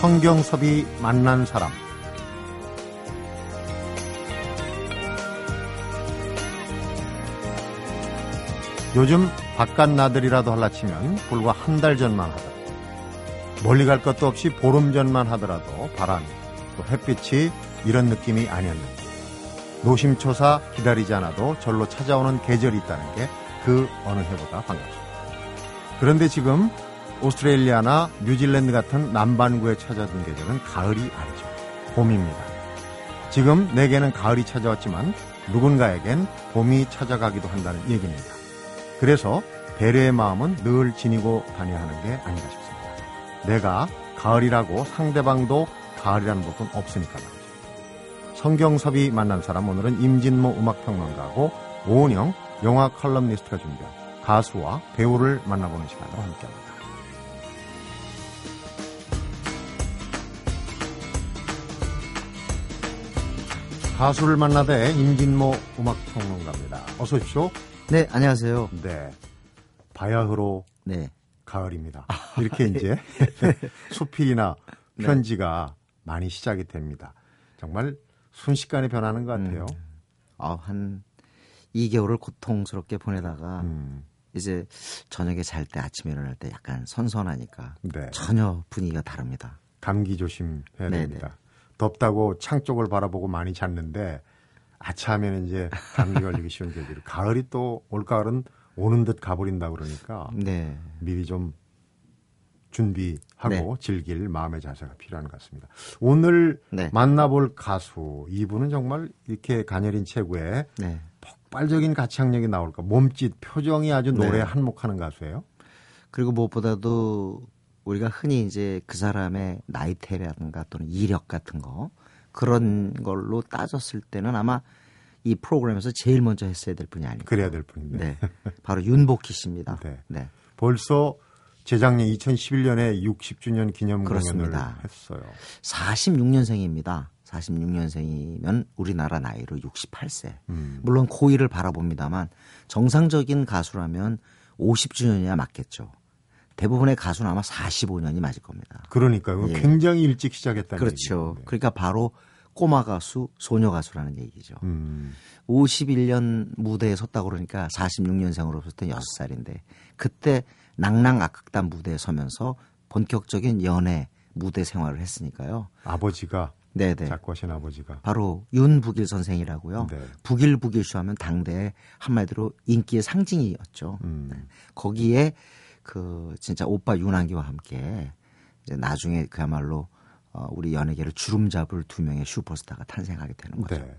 성경섭이 만난 사람. 요즘 바깥 나들이라도 할라치면 불과 한 달 전만 하더라도 멀리 갈 것도 없이 보름 전만 하더라도 바람, 또 햇빛이 이런 느낌이 아니었는데 노심초사 기다리지 않아도 절로 찾아오는 계절이 있다는 게 그 어느 해보다 반갑습니다. 그런데 지금 오스트레일리아나 뉴질랜드 같은 남반구에 찾아든 계절은 가을이 아니죠. 봄입니다. 지금 내게는 가을이 찾아왔지만 누군가에겐 봄이 찾아가기도 한다는 얘기입니다. 그래서 배려의 마음은 늘 지니고 다녀야 하는 게 아닌가 싶습니다. 내가 가을이라고 상대방도 가을이라는 법은 없으니까 말이죠. 성경섭이 만난 사람, 오늘은 임진모 음악평론가하고 오은영 영화 칼럼니스트가 준비한 가수와 배우를 만나보는 시간으로 함께합니다. 가수를 만나대 임진모 음악평론가입니다. 어서 오십시오. 네, 안녕하세요. 네, 바야흐로 네. 가을입니다. 이렇게 이제 수필이나 편지가 네. 많이 시작이 됩니다. 정말 순식간에 변하는 것 같아요. 한 2개월을 고통스럽게 보내다가 이제 저녁에 잘 때 아침에 일어날 때 약간 선선하니까 네. 전혀 분위기가 다릅니다. 감기 조심해야 네네. 됩니다. 덥다고 창 쪽을 바라보고 많이 잤는데 아차하면 이제 감기 걸리기 쉬운 계절. 가을이 또 올가을은 오는 듯 가버린다 그러니까 네. 미리 좀 준비하고 네. 즐길 마음의 자세가 필요한 것 같습니다. 오늘 네. 만나볼 가수, 이분은 정말 이렇게 가녀린 체구에 네. 폭발적인 가창력이 나올까, 몸짓, 표정이 아주 노래에 네. 한몫하는 가수예요. 그리고 무엇보다도 우리가 흔히 이제 그 사람의 나이테라든가 또는 이력 같은 거, 그런 걸로 따졌을 때는 아마 이 프로그램에서 제일 먼저 했어야 될 분이 아닐까. 그래야 될 분인데. 네. 바로 윤복희 씨입니다. 네. 네. 벌써 재작년 2011년에 60주년 기념 공연을 했어요. 46년생입니다. 46년생이면 우리나라 나이로 68세. 물론 고2를 바라봅니다만 정상적인 가수라면 50주년이야 맞겠죠. 대부분의 가수는 아마 45년이 맞을 겁니다. 그러니까요. 예. 굉장히 일찍 시작했다는 얘기죠. 그렇죠. 그러니까 바로 꼬마 가수, 소녀 가수라는 얘기죠. 51년 무대에 섰다고 그러니까 46년생으로 봤을 때 6살인데 그때 낭낭악악단 무대에 서면서 본격적인 연애 무대 생활을 했으니까요. 아버지가? 네네. 작고하신 아버지가. 바로 윤부길 선생이라고요. 네. 부길부길쇼 하면 당대에 한마디로 인기의 상징이었죠. 네. 거기에 그 진짜 오빠 윤항기와 함께 이제 나중에 그야말로 우리 연예계를 주름 잡을 두 명의 슈퍼스타가 탄생하게 되는 거죠. 네.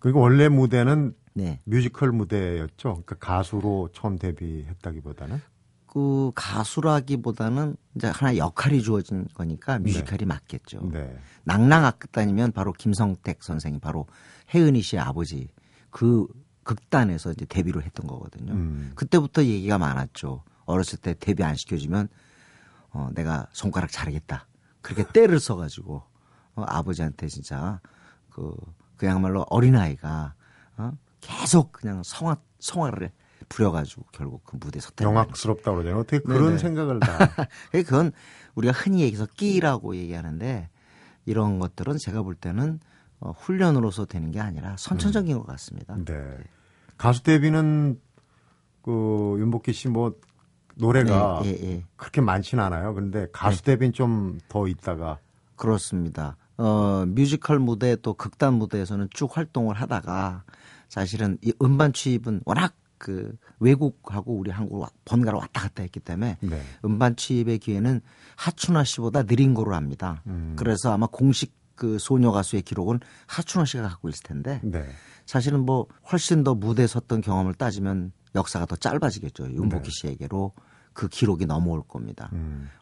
그리고 원래 무대는 네. 뮤지컬 무대였죠. 그러니까 가수로 처음 데뷔했다기보다는 그 가수라기보다는 이제 하나 역할이 주어진 거니까 뮤지컬이 네. 맞겠죠. 네. 낭낭악단이면 바로 김성택 선생이 바로 혜은이 씨의 아버지 그 극단에서 이제 데뷔를 했던 거거든요. 그때부터 얘기가 많았죠. 어렸을 때 데뷔 안 시켜주면 내가 손가락 자르겠다. 그렇게 때를 써가지고 아버지한테 진짜 그야말로 어린아이가 계속 그냥 성화를 부려가지고 결국 그 무대에 섰다. 영악스럽다고 그러잖아요. 어떻게 그런 네네. 생각을 다. 그건 우리가 흔히 얘기해서 끼라고 얘기하는데 이런 것들은 제가 볼 때는 훈련으로서 되는 게 아니라 선천적인 것 같습니다. 네. 네. 가수 데뷔는 그 윤복희 씨 뭐 노래가 네, 예, 예. 그렇게 많지는 않아요. 그런데 가수 데뷔는 좀 더 있다가 그렇습니다. 뮤지컬 무대 또 극단 무대에서는 쭉 활동을 하다가 사실은 이 음반 취입은 워낙 그 외국하고 우리 한국으로 번갈아 왔다 갔다 했기 때문에 네. 음반 취입의 기회는 하춘화 씨보다 느린 거로 합니다. 그래서 아마 공식 그 소녀 가수의 기록은 하춘화 씨가 갖고 있을 텐데 네. 사실은 뭐 훨씬 더 무대에 섰던 경험을 따지면 역사가 더 짧아지겠죠. 윤복희 씨에게로 네. 그 기록이 넘어올 겁니다.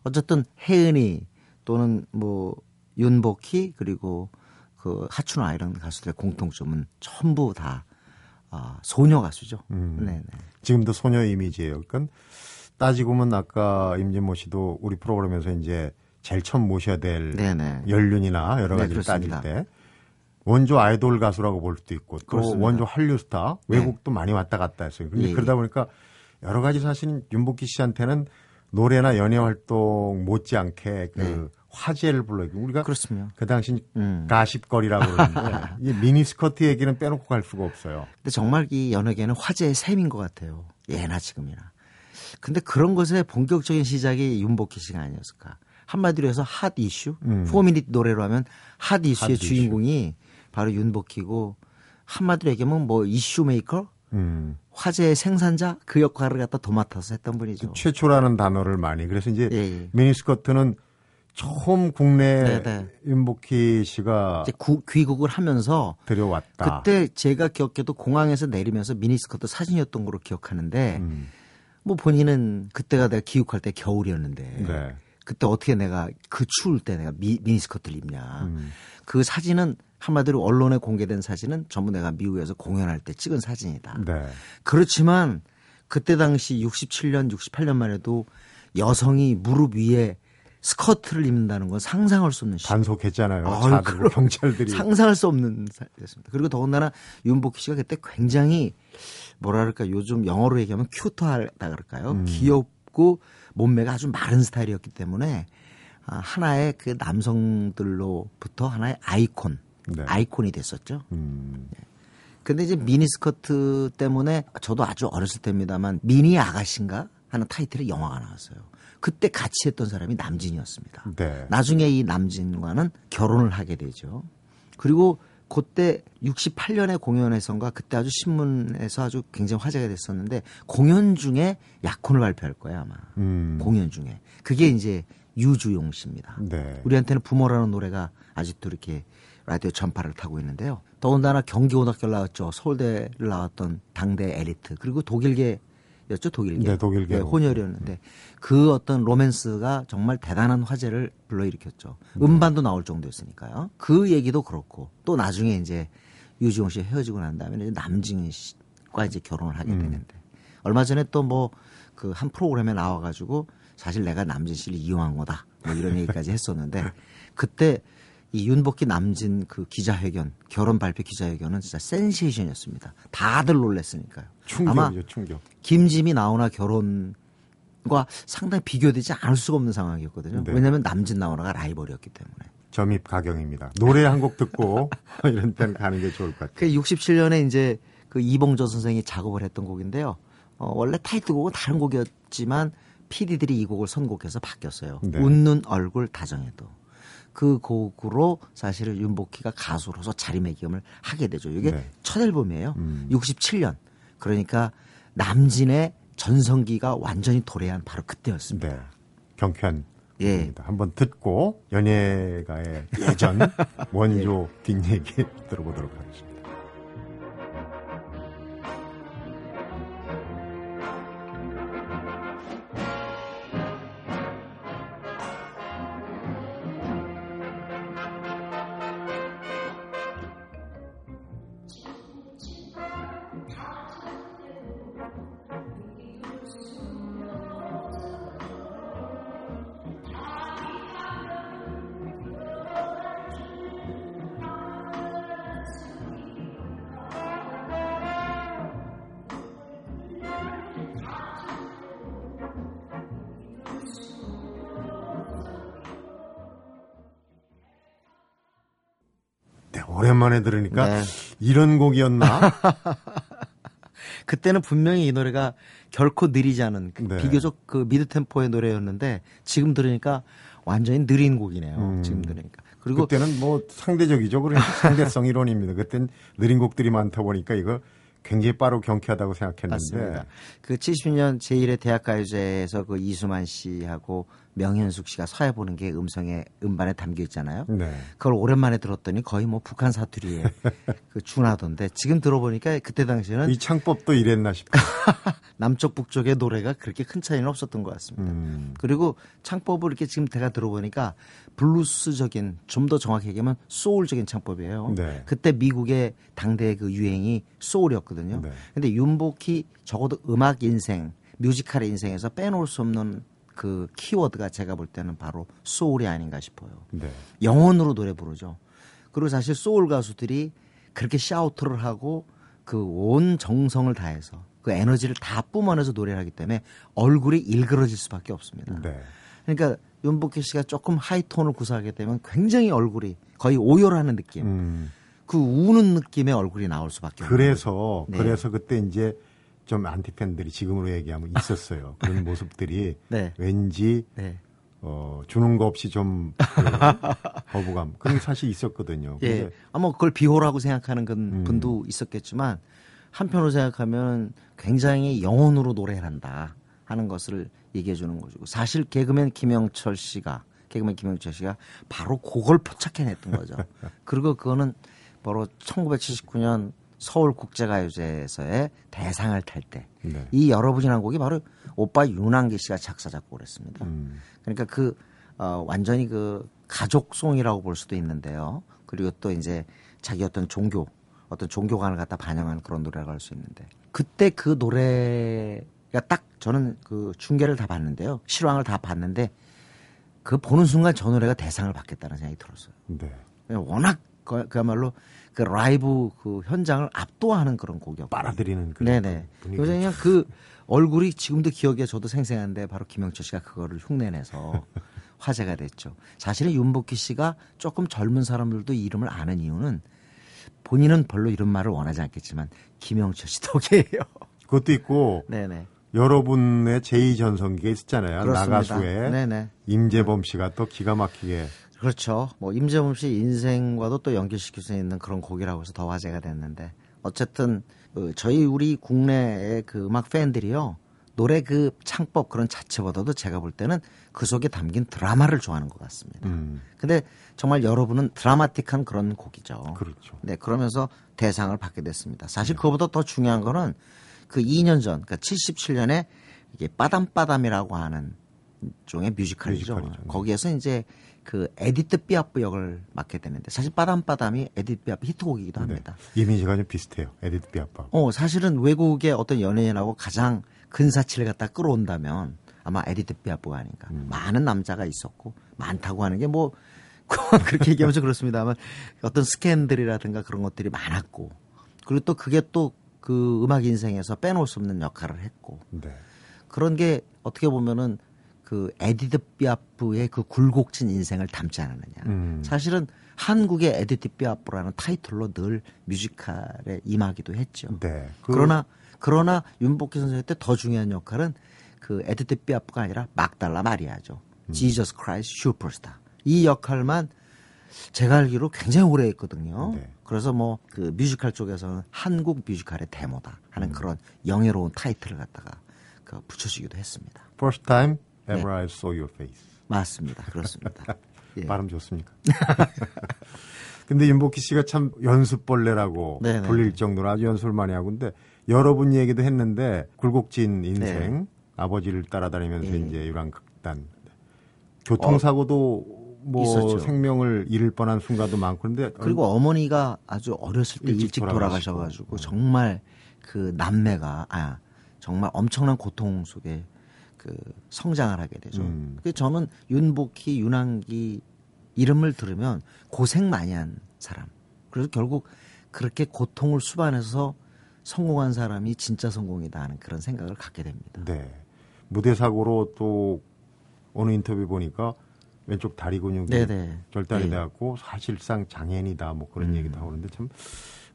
어쨌든 혜은이 또는 뭐 윤복희 그리고 그 하춘화 이런 가수들의 공통점은 전부 다 소녀 가수죠. 네네. 지금도 소녀 이미지예요. 그러니까 따지고 보면 아까 임진모 씨도 우리 프로그램에서 이제 제일 처음 모셔야 될 네네. 연륜이나 여러 가지를 네, 따질 때 원조 아이돌 가수라고 볼 수도 있고 또 그렇습니다. 원조 한류 스타 외국도 네. 많이 왔다 갔다 했어요. 그런데 예, 그러다 보니까 여러 가지 사실 윤복희 씨한테는 노래나 연예 활동 못지않게 그 네. 화제를 불러요. 우리가 그렇습니다. 그 당시 가십거리라고 그러는데 이 미니스커트 얘기는 빼놓고 갈 수가 없어요. 근데 정말 이 연예계는 화제의 셈인 것 같아요. 예나 지금이나. 근데 그런 것의 본격적인 시작이 윤복희 씨가 아니었을까. 한마디로 해서 핫 이슈, 4미닛 노래로 하면 핫 이슈의 핫 주인공이 이슈. 바로 윤복희고 한마디로 얘기하면 뭐 이슈 메이커, 화제의 생산자 그 역할을 갖다 도맡아서 했던 분이죠. 최초라는 단어를 많이. 그래서 이제 예. 미니스커트는 처음 국내 윤복희 씨가 이제 귀국을 하면서 들여왔다. 그때 제가 기억해도 공항에서 내리면서 미니스커트 사진이었던 걸로 기억하는데 뭐 본인은 그때가 내가 귀국할 때 겨울이었는데 네. 그때 어떻게 내가 그 추울 때 내가 미니스커트를 입냐. 그 사진은 한마디로 언론에 공개된 사진은 전부 내가 미국에서 공연할 때 찍은 사진이다. 네. 그렇지만 그때 당시 67년, 68년만 해도 여성이 무릎 위에 스커트를 입는다는 건 상상할 수 없는 시대. 단속했잖아요. 자들 경찰들이. 상상할 수 없는 사례였습니다. 그리고 더군다나 윤복희 씨가 그때 굉장히 뭐라 그럴까 요즘 영어로 얘기하면 큐트하다 그럴까요. 귀엽고 몸매가 아주 마른 스타일이었기 때문에 하나의 그 남성들로부터 하나의 아이콘, 네. 아이콘이 됐었죠. 근데 이제 미니스커트 때문에 저도 아주 어렸을 때입니다만 미니 아가씨인가 하는 타이틀의 영화가 나왔어요. 그때 같이 했던 사람이 남진이었습니다. 네. 나중에 이 남진과는 결혼을 하게 되죠. 그리고 그때 68년에 공연에선가 그때 아주 신문에서 아주 굉장히 화제가 됐었는데 공연 중에 약혼을 발표할 거예요 아마. 공연 중에. 그게 이제 유주용 씨입니다. 네. 우리한테는 부모라는 노래가 아직도 이렇게 라디오 전파를 타고 있는데요. 더군다나 경기고등학교를 나왔죠. 서울대를 나왔던 당대 엘리트. 그리고 독일계였죠. 독일계. 네, 독일계. 네, 혼혈이었는데 그 어떤 로맨스가 정말 대단한 화제를 불러일으켰죠. 음반도 나올 정도였으니까요. 그 얘기도 그렇고 또 나중에 이제 유지용 씨 헤어지고 난 다음에 이제 남진 씨과 이제 결혼을 하게 되는데 얼마 전에 또 뭐 그 한 프로그램에 나와가지고 사실 내가 남진 씨를 이용한 거다. 뭐 이런 얘기까지 했었는데 그때 이 윤복희 남진 그 기자회견, 결혼 발표 기자회견은 진짜 센세이션이었습니다. 다들 놀랐으니까요. 충격이죠, 충격. 김지미 나훈아 결혼과 상당히 비교되지 않을 수가 없는 상황이었거든요. 네. 왜냐하면 남진 나훈아가 라이벌이었기 때문에. 점입 가경입니다. 노래 한 곡 듣고 이런 데는 가는 게 좋을 것 같아요. 그 67년에 이제 그 이봉조 선생이 작업을 했던 곡인데요. 원래 타이틀곡은 다른 곡이었지만 PD들이 이 곡을 선곡해서 바뀌었어요. 네. 웃는 얼굴 다정해도. 그 곡으로 사실은 윤복희가 가수로서 자리매김을 하게 되죠. 이게 네. 첫 앨범이에요. 67년. 그러니까 남진의 전성기가 완전히 도래한 바로 그때였습니다. 네. 경쾌한 곡입니다. 예. 한번 듣고 연예가의 예전 원조 예. 뒷얘기 들어보도록 하겠습니다. 오랜만에 들으니까 네. 이런 곡이었나? 그때는 분명히 이 노래가 결코 느리지 않은 네. 비교적 그 미드 템포의 노래였는데 지금 들으니까 완전히 느린 곡이네요. 지금 들으니까. 그리고 그때는 뭐 상대적이죠. 그러니까 상대성 이론입니다. 그때는 느린 곡들이 많다 보니까 이거 굉장히 빠르고 경쾌하다고 생각했는데. 맞습니다. 그 70년 제1의 대학가요제에서 그 이수만 씨하고 명현숙 씨가 서해 보는 게 음성의 음반에 담겨 있잖아요. 네. 그걸 오랜만에 들었더니 거의 뭐 북한 사투리에 그 준하던데 지금 들어보니까 그때 당시에는 이 창법도 이랬나 싶어요. 남쪽 북쪽의 노래가 그렇게 큰 차이는 없었던 것 같습니다. 그리고 창법을 이렇게 지금 제가 들어보니까 블루스적인 좀 더 정확히 얘기하면 소울적인 창법이에요. 네. 그때 미국의 당대의 그 유행이 소울이었거든요. 네. 근데 윤복희 적어도 음악 인생, 뮤지컬의 인생에서 빼놓을 수 없는 그 키워드가 제가 볼 때는 바로 소울이 아닌가 싶어요. 네. 영혼으로 노래 부르죠. 그리고 사실 소울 가수들이 그렇게 샤우트를 하고 그 온 정성을 다해서 그 에너지를 다 뿜어내서 노래를 하기 때문에 얼굴이 일그러질 수밖에 없습니다. 네. 그러니까 윤복희 씨가 조금 하이톤을 구사하게 되면 굉장히 얼굴이 거의 오열하는 느낌. 그 우는 느낌의 얼굴이 나올 수밖에 없어요. 그래서 네. 그래서 그때 이제 좀 안티팬들이 지금으로 얘기하면 있었어요. 그런 모습들이 네. 왠지 네. 주는 거 없이 좀 거부감. 그런 사실 있었거든요. 예. 아마 그걸 비호라고 생각하는 분도 있었겠지만 한편으로 생각하면 굉장히 영혼으로 노래를 한다 하는 것을 얘기해 주는 거죠. 사실 개그맨 김영철 씨가 바로 그걸 포착해냈던 거죠. 그리고 그거는 바로 1979년 서울국제가요제에서의 대상을 탈 때 이 여러분이라는 곡이 바로 오빠 윤항기 씨가 작사 작곡을 했습니다. 그러니까 그 완전히 그 가족송이라고 볼 수도 있는데요. 그리고 또 이제 자기 어떤 종교관을 갖다 반영한 그런 노래라고 할 수 있는데 그때 그 노래가 딱 저는 그 중계를 다 봤는데요. 실황을 다 봤는데 그 보는 순간 저 노래가 대상을 받겠다는 생각이 들었어요. 네. 워낙 그야말로 그 라이브 그 현장을 압도하는 그런 곡이었고 빨아들이는 그런 분위기. 그냥 그 얼굴이 지금도 기억에 저도 생생한데 바로 김영철 씨가 그거를 흉내내서 화제가 됐죠. 사실은 윤복희 씨가 조금 젊은 사람들도 이름을 아는 이유는 본인은 별로 이런 말을 원하지 않겠지만 김영철 씨 덕이에요. 그것도 있고 네네. 여러분의 제2전성기에 있었잖아요. 나가수에 네네. 임재범 씨가 또 기가 막히게. 그렇죠. 뭐 임재범 씨 인생과도 또 연결시킬 수 있는 그런 곡이라고 해서 더 화제가 됐는데 어쨌든 저희 우리 국내의 그 음악 팬들이요. 노래 그 창법 그런 자체보다도 제가 볼 때는 그 속에 담긴 드라마를 좋아하는 것 같습니다. 근데 정말 여러분은 드라마틱한 그런 곡이죠. 그렇죠. 네, 그러면서 대상을 받게 됐습니다. 사실 네. 그거보다 더 중요한 거는 그 2년 전, 그러니까 77년에 이게 빠담빠담이라고 하는 종의 뮤지컬이죠. 거기에서 이제 그 에디트 피아프 역을 맡게 되는데 사실 빠담빠담이 에디트 피아프 히트곡이기도 합니다. 네. 이미지가 좀 비슷해요. 에디트 피아프. 사실은 외국의 어떤 연예인하고 가장 근사치를 갖다 끌어온다면 아마 에디트 피아프가 아닌가. 많은 남자가 있었고 많다고 하는 게 뭐 그렇게 얘기하면서 그렇습니다만 어떤 스캔들이라든가 그런 것들이 많았고 그리고 또 그게 또 그 음악 인생에서 빼놓을 수 없는 역할을 했고 네. 그런 게 어떻게 보면은 그 에디트 피아프의 그 굴곡진 인생을 담지 않았느냐. 사실은 한국의 에디트 피아프라는 타이틀로 늘 뮤지컬에 임하기도 했죠. 네. 그러나 윤복희 선생님 때 더 중요한 역할은 그 에디트 피아프가 아니라 막달라 마리아죠. Jesus Christ Superstar. 이 역할만 제가 알기로 굉장히 오래 했거든요. 네. 그래서 뭐 그 뮤지컬 쪽에서는 한국 뮤지컬의 데모다 하는 그런 영예로운 타이틀을 갖다가 그 붙여주기도 했습니다. First time ever 네. I saw your face. 맞습니다. 그렇습니다. 예. 발음 좋습니까? 근데 윤복희 씨가 참 연습벌레라고 네네. 불릴 정도로 아주 연습을 많이 하고 근데 여러분 얘기도 했는데 굴곡진 인생 네. 아버지를 따라다니면서 네. 이제 유랑극단 교통사고도 뭐 있었죠. 생명을 잃을 뻔한 순간도 많고 그런데 그리고 어머니가 아주 어렸을 때 일찍 돌아가셔가지고 정말 그 남매가 정말 엄청난 고통 속에 그 성장을 하게 되죠. 그래서 저는 윤복희, 윤항기 이름을 들으면 고생 많이 한 사람. 그래서 결국 그렇게 고통을 수반해서 성공한 사람이 진짜 성공이다 하는 그런 생각을 갖게 됩니다. 네. 무대 사고로 또 어느 인터뷰 보니까 왼쪽 다리 근육이 네네. 절단이 네. 돼갖고 사실상 장애인이다 뭐 그런 얘기도 하고 그러는데 참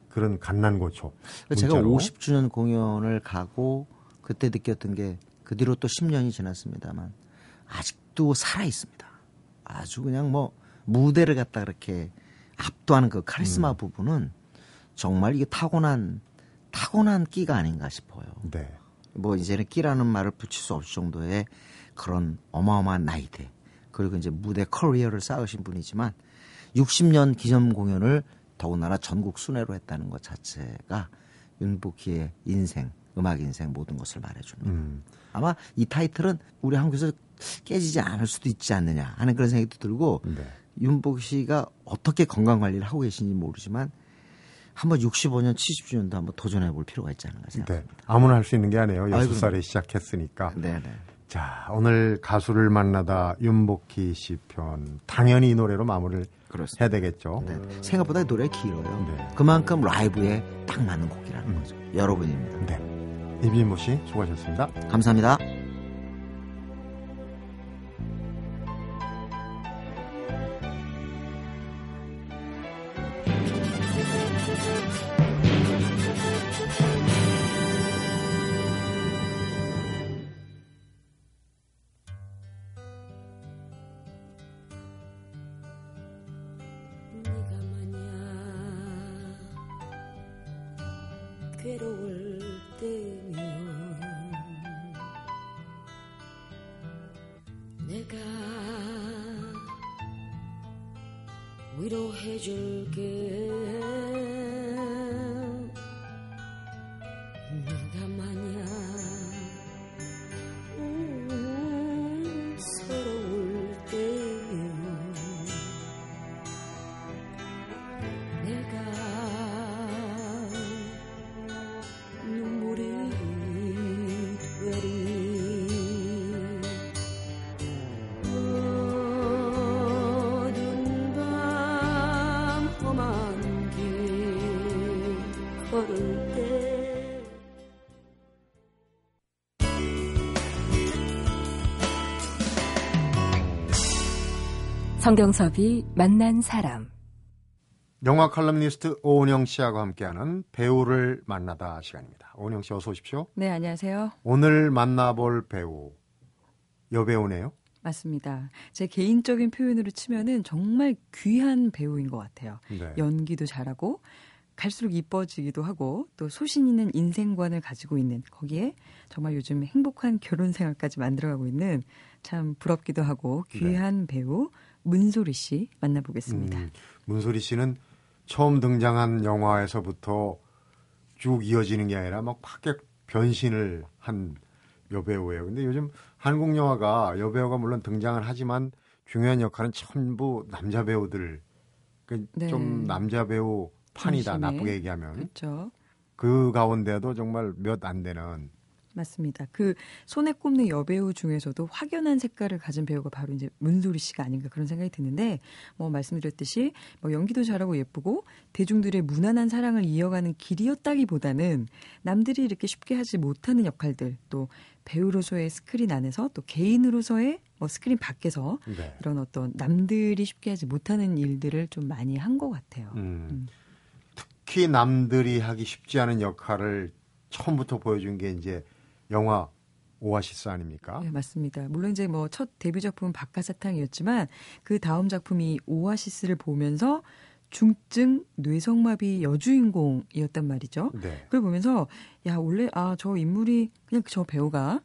그런 갓난고초. 제가 50주년 공연을 가고 그때 느꼈던 게 그 뒤로 또 10년이 지났습니다만 아직도 살아 있습니다. 아주 그냥 뭐 무대를 갖다 그렇게 압도하는 그 카리스마 부분은 정말 이게 타고난 끼가 아닌가 싶어요. 네. 뭐 이제는 끼라는 말을 붙일 수 없을 정도의 그런 어마어마한 나이대 그리고 이제 무대 커리어를 쌓으신 분이지만 60년 기념 공연을 더군다나 전국 순회로 했다는 것 자체가 윤복희의 인생, 음악 인생 모든 것을 말해줍니다. 아마 이 타이틀은 우리 한국에서 깨지지 않을 수도 있지 않느냐 하는 그런 생각도 들고 네. 윤복희 씨가 어떻게 건강관리를 하고 계신지 모르지만 한번 65년, 70주년도 한번 도전해볼 필요가 있지 않을까 생각합니다. 네. 아무나 할 수 있는 게 아니에요. 6살에 시작했으니까. 네네. 자, 오늘 가수를 만나다 윤복희 씨 편 당연히 이 노래로 마무리를 그렇습니다. 해야 되겠죠. 네. 생각보다 노래가 길어요. 네. 그만큼 라이브에 딱 맞는 곡이라는 거죠. 여러분입니다. 네. 임진모 씨 수고하셨습니다. 감사합니다. 괴로울 때면 내가 위로해줄게. 내가 만약 서러울 때면 내가 성경섭이 만난 사람. 영화 칼럼니스트 오은영 씨하고 함께하는 배우를 만나다 시간입니다. 오은영 씨 어서 오십시오. 네, 안녕하세요. 오늘 만나볼 배우, 여배우네요. 맞습니다. 제 개인적인 표현으로 치면은 정말 귀한 배우인 것 같아요. 네. 연기도 잘하고 갈수록 이뻐지기도 하고 또 소신 있는 인생관을 가지고 있는, 거기에 정말 요즘 행복한 결혼 생활까지 만들어가고 있는 참 부럽기도 하고 귀한 네. 배우 문소리 씨 만나보겠습니다. 문소리 씨는 처음 등장한 영화에서부터 쭉 이어지는 게 아니라 막 파격 변신을 한 여배우예요. 근데 요즘 한국 영화가 여배우가 물론 등장을 하지만 중요한 역할은 전부 남자 배우들. 그러니까 네. 좀 남자 배우 판이다. 정신에. 나쁘게 얘기하면. 그렇죠. 그 가운데도 정말 몇 안 되는. 맞습니다. 그 손에 꼽는 여배우 중에서도 확연한 색깔을 가진 배우가 바로 이제 문소리 씨가 아닌가 그런 생각이 드는데, 뭐 말씀드렸듯이 뭐 연기도 잘하고 예쁘고 대중들의 무난한 사랑을 이어가는 길이었다기보다는 남들이 이렇게 쉽게 하지 못하는 역할들, 또 배우로서의 스크린 안에서 또 개인으로서의 뭐 스크린 밖에서 네. 이런 어떤 남들이 쉽게 하지 못하는 일들을 좀 많이 한 것 같아요. 특히 남들이 하기 쉽지 않은 역할을 처음부터 보여준 게 이제 영화 오아시스 아닙니까? 네, 맞습니다. 물론 이제 뭐 첫 데뷔 작품은 박하사탕이었지만 그 다음 작품이 오아시스를 보면서 중증 뇌성마비 여주인공이었단 말이죠. 네. 그걸 보면서 야, 원래 아, 저 인물이 그냥 저 배우가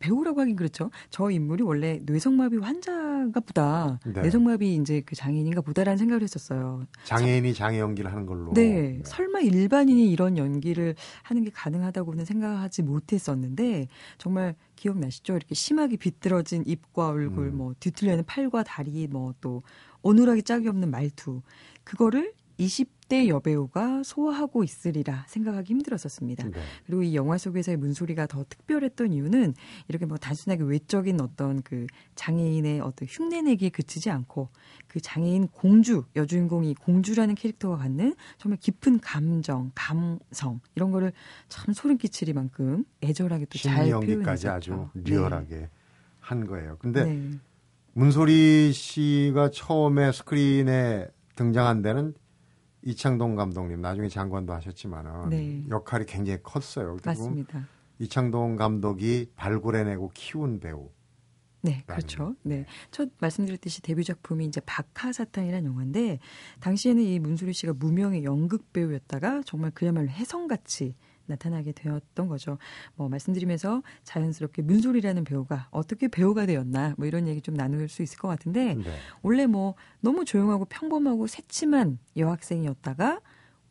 배우라고 하긴 그렇죠. 저 인물이 원래 뇌성마비 환자인가 보다. 네. 뇌성마비 이제 그 장애인인가 보다라는 생각을 했었어요. 장애인이 장애 연기를 하는 걸로. 네. 설마 일반인이 이런 연기를 하는 게 가능하다고는 생각하지 못했었는데, 정말 기억나시죠? 이렇게 심하게 비뚤어진 입과 얼굴, 뭐 뒤틀려는 팔과 다리, 뭐 또 어눌하게 짝이 없는 말투. 그거를 20대 여배우가 소화하고 있으리라 생각하기 힘들었었습니다. 네. 그리고 이 영화 속에서의 문소리가 더 특별했던 이유는 이렇게 뭐 단순하게 외적인 어떤 그 장애인의 어떤 흉내내기에 그치지 않고 그 장애인 공주, 여주인공이 공주라는 캐릭터와 갖는 정말 깊은 감정, 감성 이런 거를 참 소름 끼치리만큼 애절하게 또 잘 표현했죠. 연기까지 아주 리얼하게 네. 한 거예요. 근데 네. 문소리 씨가 처음에 스크린에 등장한 데는 이창동 감독님, 나중에 장관도 하셨지만은 네. 역할이 굉장히 컸어요. 맞습니다. 이창동 감독이 발굴해내고 키운 배우. 네, 그렇죠. 네, 첫 말씀드렸듯이 데뷔 작품이 이제 박하사탕이라는 영화인데, 당시에는 이 문소리 씨가 무명의 연극 배우였다가 정말 그야말로 혜성같이 나타나게 되었던 거죠. 뭐 말씀드리면서 자연스럽게 문소리라는 배우가 어떻게 배우가 되었나 뭐 이런 얘기 좀 나눌 수 있을 것 같은데 네. 원래 뭐 너무 조용하고 평범하고 새침한 여학생이었다가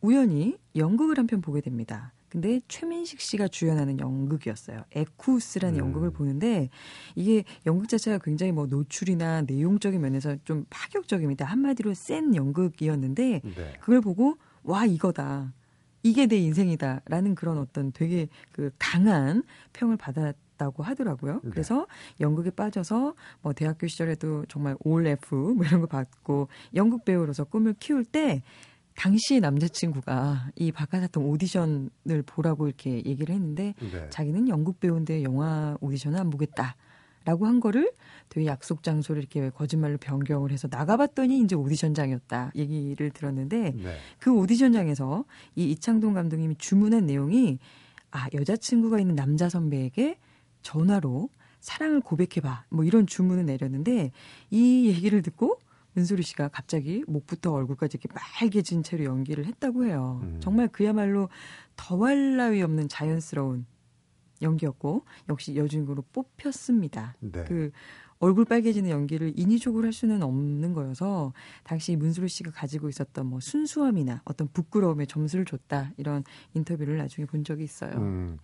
우연히 연극을 한 편 보게 됩니다. 근데 최민식 씨가 주연하는 연극이었어요. 에쿠스라는 연극을 보는데 이게 연극 자체가 굉장히 뭐 노출이나 내용적인 면에서 좀 파격적입니다. 한마디로 센 연극이었는데 네. 그걸 보고 와 이거다. 이게 내 인생이다라는 그런 어떤 되게 그 강한 평을 받았다고 하더라고요. 네. 그래서 연극에 빠져서 뭐 대학교 시절에도 정말 올 F 뭐 이런 거 받고 연극 배우로서 꿈을 키울 때 당시 남자친구가 이 박하사탕 오디션을 보라고 이렇게 얘기를 했는데 네. 자기는 연극 배우인데 영화 오디션을 안 보겠다. 라고 한 거를 또 약속 장소를 이렇게 거짓말로 변경을 해서 나가봤더니 이제 오디션장이었다 얘기를 들었는데 네. 그 오디션장에서 이 이창동 감독님이 주문한 내용이 아, 여자친구가 있는 남자 선배에게 전화로 사랑을 고백해봐 뭐 이런 주문을 내렸는데 이 얘기를 듣고 문소리 씨가 갑자기 목부터 얼굴까지 이렇게 빨개진 채로 연기를 했다고 해요. 정말 그야말로 더할 나위 없는 자연스러운 연기였고 역시 여주인공으로 뽑혔습니다. 네. 그 얼굴 빨개지는 연기를 인위적으로 할 수는 없는 거여서 당시 문소리 씨가 가지고 있었던 뭐 순수함이나 어떤 부끄러움에 점수를 줬다 이런 인터뷰를 나중에 본 적이 있어요.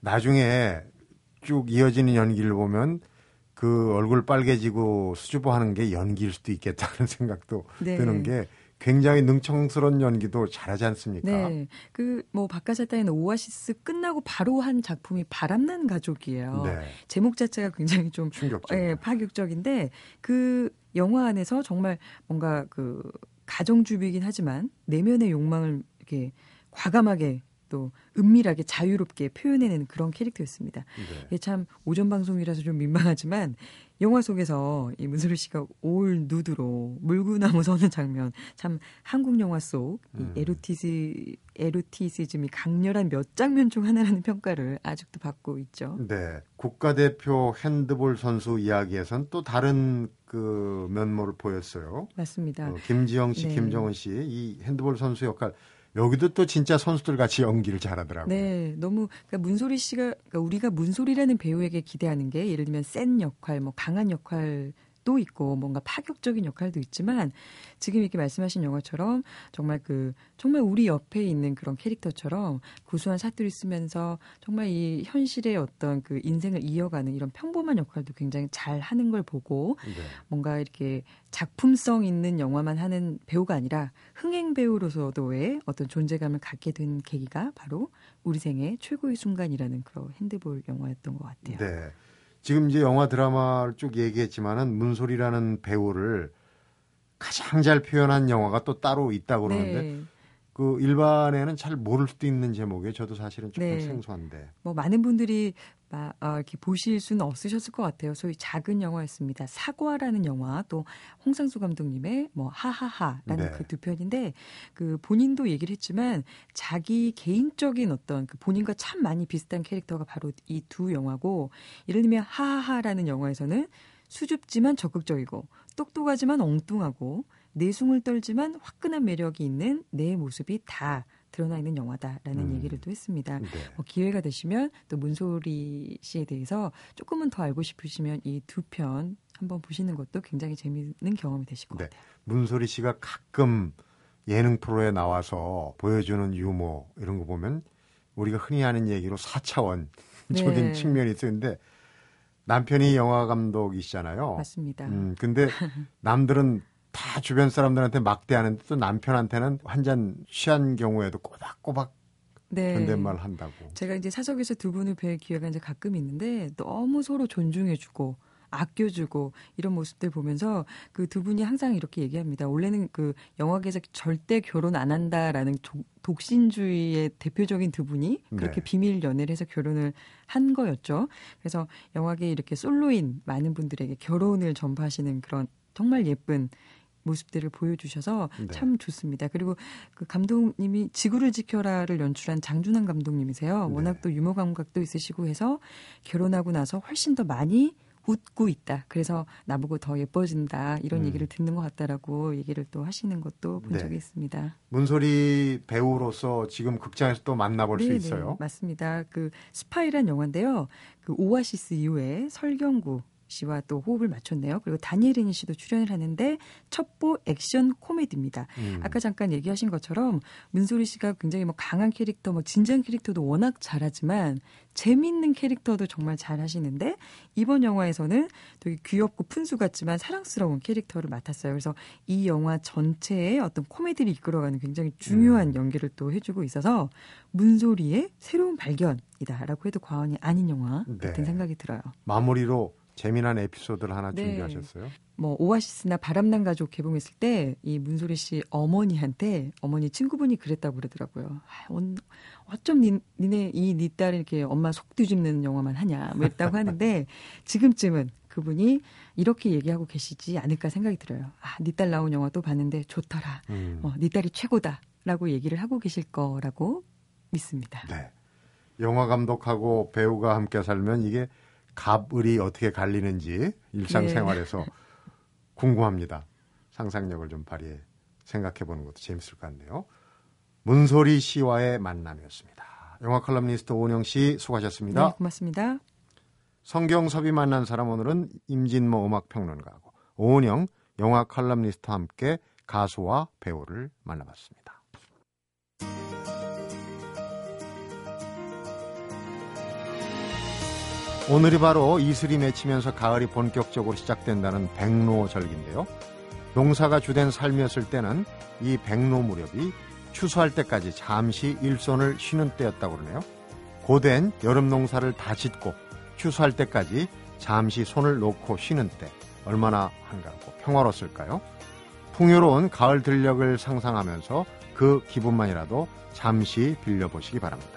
나중에 쭉 이어지는 연기를 보면 그 얼굴 빨개지고 수줍어하는 게 연기일 수도 있겠다는 생각도 네. 드는 게 굉장히 능청스러운 연기도 잘하지 않습니까? 네, 그 뭐 박하사탕의 오아시스 끝나고 바로 한 작품이 바람난 가족이에요. 네. 제목 자체가 굉장히 좀 예, 파격적인데 그 영화 안에서 정말 뭔가 그 가정주부이긴 하지만 내면의 욕망을 이렇게 과감하게 또 은밀하게 자유롭게 표현해내는 그런 캐릭터였습니다. 네. 이게 참 오전 방송이라서 좀 민망하지만 영화 속에서 이 문소리 씨가 올 누드로 물구나무 서는 장면 참 한국 영화 속 이 에로티시즘이 강렬한 몇 장면 중 하나라는 평가를 아직도 받고 있죠. 네, 국가대표 핸드볼 선수 이야기에선 또 다른 그 면모를 보였어요. 맞습니다. 김지영 씨, 네. 김정은 씨 이 핸드볼 선수 역할 여기도 또 진짜 선수들 같이 연기를 잘하더라고요. 네, 너무 그러니까 문소리 씨가 그러니까 우리가 문소리라는 배우에게 기대하는 게 예를 들면 센 역할, 뭐 강한 역할도 있고 뭔가 파격적인 역할도 있지만 지금 이렇게 말씀하신 영화처럼 정말 그 정말 우리 옆에 있는 그런 캐릭터처럼 고수한 사투리 쓰면서 정말 이 현실의 어떤 그 인생을 이어가는 이런 평범한 역할도 굉장히 잘 하는 걸 보고 네. 뭔가 이렇게 작품성 있는 영화만 하는 배우가 아니라 흥행 배우로서도의 어떤 존재감을 갖게 된 계기가 바로 우리 생의 최고의 순간이라는 그런 핸드볼 영화였던 것 같아요. 네, 지금 이제 영화 드라마를 쭉 얘기했지만은 문소리라는 배우를 가장 잘 표현한 영화가 또 따로 있다고 그러는데 네. 그 일반에는 잘 모를 수도 있는 제목에 저도 사실은 조금 네. 생소한데 뭐 많은 분들이 막 이렇게 보실 수는 없으셨을 것 같아요. 소위 작은 영화였습니다. 사과라는 영화 또 홍상수 감독님의 뭐 하하하라는 네. 그 두 편인데 그 본인도 얘기를 했지만 자기 개인적인 어떤 그 본인과 참 많이 비슷한 캐릭터가 바로 이 두 영화고 예를 들면 하하하라는 영화에서는 수줍지만 적극적이고 똑똑하지만 엉뚱하고 내숭을 떨지만 화끈한 매력이 있는 내 모습이 다 드러나 있는 영화다라는 얘기를 또 했습니다. 네. 뭐 기회가 되시면 또 문소리 씨에 대해서 조금은 더 알고 싶으시면 이 두 편 한번 보시는 것도 굉장히 재미있는 경험이 되실 것 네. 같아요. 문소리 씨가 가끔 예능 프로에 나와서 보여주는 유머 이런 거 보면 우리가 흔히 하는 얘기로 4차원적인 네. 측면이 있는데 남편이 영화 감독이시잖아요. 맞습니다. 근데 남들은 다 주변 사람들한테 막대하는데 또 남편한테는 한 잔 취한 경우에도 꼬박꼬박 네. 존댓말 한다고. 제가 이제 사석에서 두 분을 뵐 기회가 이제 가끔 있는데 너무 서로 존중해주고 아껴주고 이런 모습들 보면서 그 두 분이 항상 이렇게 얘기합니다. 원래는 그 영화계에서 절대 결혼 안 한다라는 독신주의의 대표적인 두 분이 그렇게 네. 비밀 연애를 해서 결혼을 한 거였죠. 그래서 영화계에 이렇게 솔로인 많은 분들에게 결혼을 전파하시는 그런 정말 예쁜 모습들을 보여주셔서 네. 참 좋습니다. 그리고 그 감독님이 지구를 지켜라를 연출한 장준환 감독님이세요. 워낙 네. 또 유머 감각도 있으시고 해서 결혼하고 나서 훨씬 더 많이 웃고 있다. 그래서 나보고 더 예뻐진다. 이런 얘기를 듣는 것 같다라고 얘기를 또 하시는 것도 본 네. 적이 있습니다. 문소리 배우로서 지금 극장에서 또 만나볼 네네, 수 있어요. 맞습니다. 그 스파이란 영화인데요. 그 오아시스 이후에 설경구 씨와 또 호흡을 맞췄네요. 그리고 다니엘린 씨도 출연을 하는데 첩보 액션 코미디입니다. 아까 잠깐 얘기하신 것처럼 문소리 씨가 굉장히 뭐 강한 캐릭터, 뭐 진지한 캐릭터도 워낙 잘하지만 재미있는 캐릭터도 정말 잘하시는데 이번 영화에서는 되게 귀엽고 푼수 같지만 사랑스러운 캐릭터를 맡았어요. 그래서 이 영화 전체의 어떤 코미디를 이끌어가는 굉장히 중요한 연기를 또 해주고 있어서 문소리의 새로운 발견이다라고 해도 과언이 아닌 영화 같은 네. 생각이 들어요. 마무리로 재미난 에피소드를 하나 준비하셨어요? 네. 뭐 오아시스나 바람난 가족 개봉했을 때 이 문소리 씨 어머니한테 어머니 친구분이 그랬다고 그러더라고요. 어쩜 니네 네 딸이 이렇게 엄마 속 뒤집는 영화만 하냐 뭐 했다고 하는데 지금쯤은 그분이 이렇게 얘기하고 계시지 않을까 생각이 들어요. 네 딸 나온 영화도 봤는데 좋더라. 네 딸이 최고다라고 얘기를 하고 계실 거라고 믿습니다. 네. 영화 감독하고 배우가 함께 살면 이게 갑을이 어떻게 갈리는지 일상생활에서 네. 궁금합니다. 상상력을 좀 발휘해 생각해보는 것도 재밌을 것 같네요. 문소리 씨와의 만남이었습니다. 영화 칼럼니스트 오은영 씨 수고하셨습니다. 네, 고맙습니다. 성경섭이 만난 사람 오늘은 임진모 음악평론가하고 오은영 영화 칼럼니스트와 함께 가수와 배우를 만나봤습니다. 오늘이 바로 이슬이 맺히면서 가을이 본격적으로 시작된다는 백로절기인데요. 농사가 주된 삶이었을 때는 이 백로 무렵이 추수할 때까지 잠시 일손을 쉬는 때였다고 그러네요. 고된 여름 농사를 다 짓고 추수할 때까지 잠시 손을 놓고 쉬는 때 얼마나 한가롭고 평화로웠을까요? 풍요로운 가을 들녘을 상상하면서 그 기분만이라도 잠시 빌려보시기 바랍니다.